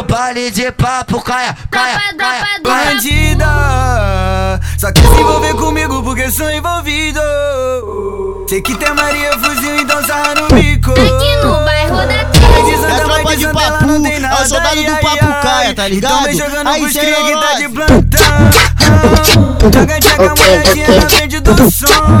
no baile de papo, caia, caia, caia, bandida, só quer se envolver comigo porque sou envolvido. Sei que tem Maria fuzil e dançar no bico. Aqui no bairro da Terra. É a tropa de papo, é o soldado do papo caia, tá ligado? Aí cê que tá de plantão. Joga, joga, molhadinha na frente do som.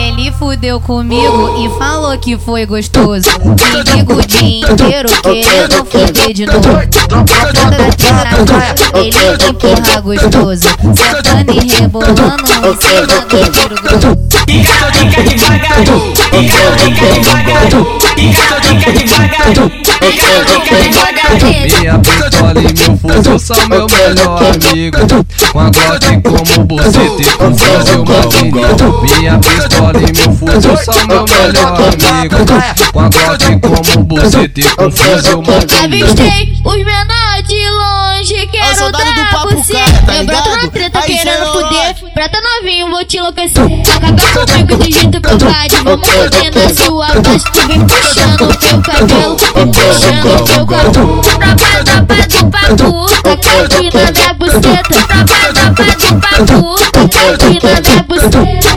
Ele fudeu comigo e falou que foi gostoso. Me digo o dia inteiro querendo fuder de novo. Ele empurra gostoso, sentando e rebolando em cima do tiro grosso. Fica, fica devagar, fica devagar. Minha pistola e meu fuzil são meu melhor amigo. Com a Glock como buceta e com fuzil magnífico. Minha pistola e meu fuzil são meu melhor amigo. Com a Glock como buceta e com fuzil magnífico. Avistei os menores de longe, quero dar buceta. Eu broto na treta querendo fuder. Prata novinho, vou te enlouquecer. Cagar comigo de jeito covarde. Vamos foder na sua face. Tu vem puxando o teu cabelo, vem puxando o teu corpo. Tropa do papo, taca aqui na minha buceta. Tropa do papo, taca aqui na minha buceta.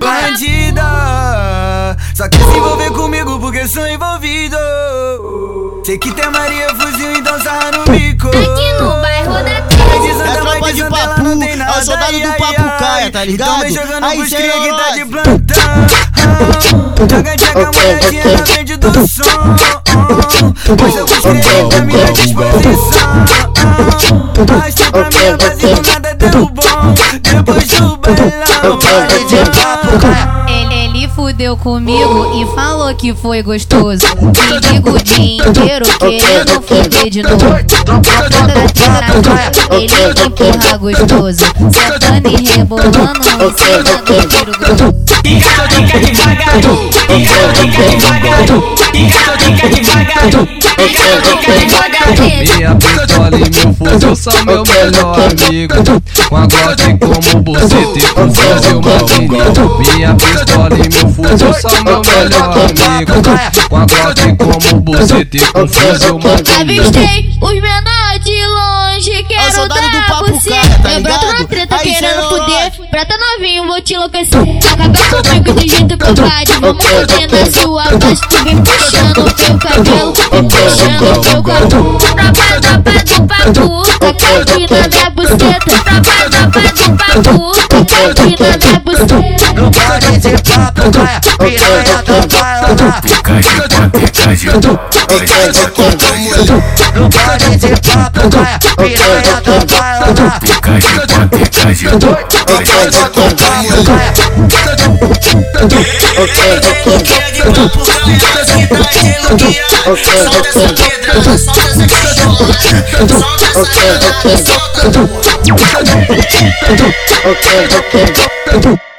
bandida, só quer se envolver comigo porque sou envolvido. Sei que tem Maria fuzil e dançar no bico. Aqui no bairro da Terra. É a tropa de papo, é o soldado do papo caia, tá ligado? Aí cê que tá de plantão. Joga, joga, molhadinha na frente do som. Mas eu gostei da minha disposição. Mas tá pra mim a base do nada deu bom. Depois do bailão, baile de papo caia. Ele fudeu comigo e falou que foi gostoso. Me digo o dia inteiro querendo fuder de novo. Ele empurra gostoso, sentando e rebolando em cima do tiro grosso. Fica, fica devagar, fica devagar, fica devagar, fica devagar. Minha pistola e meu fuzil são meu melhor amigo. Com a Glock como buceta e com fuzil magnífico. Minha pistola e meu fuzil são meu melhor amigo. Com a Glock como buceta e com fuzil magnífico. Avistei os menores de longe, quero dar buceta. Eu broto na treta querendo fuder. Prata novinho, vou te enlouquecer. Cagar comigo de jeito covarde. Vamos foder na sua face. Tu vem puxando o teu cabelo, vem puxando o teu corpo. Tropa do papo, taca aqui na minha buceta. Tropa do papo, taca aqui na minha buceta. No baile de papo caia, piranha do bailão. No baile de papo caia, piranha do bailão.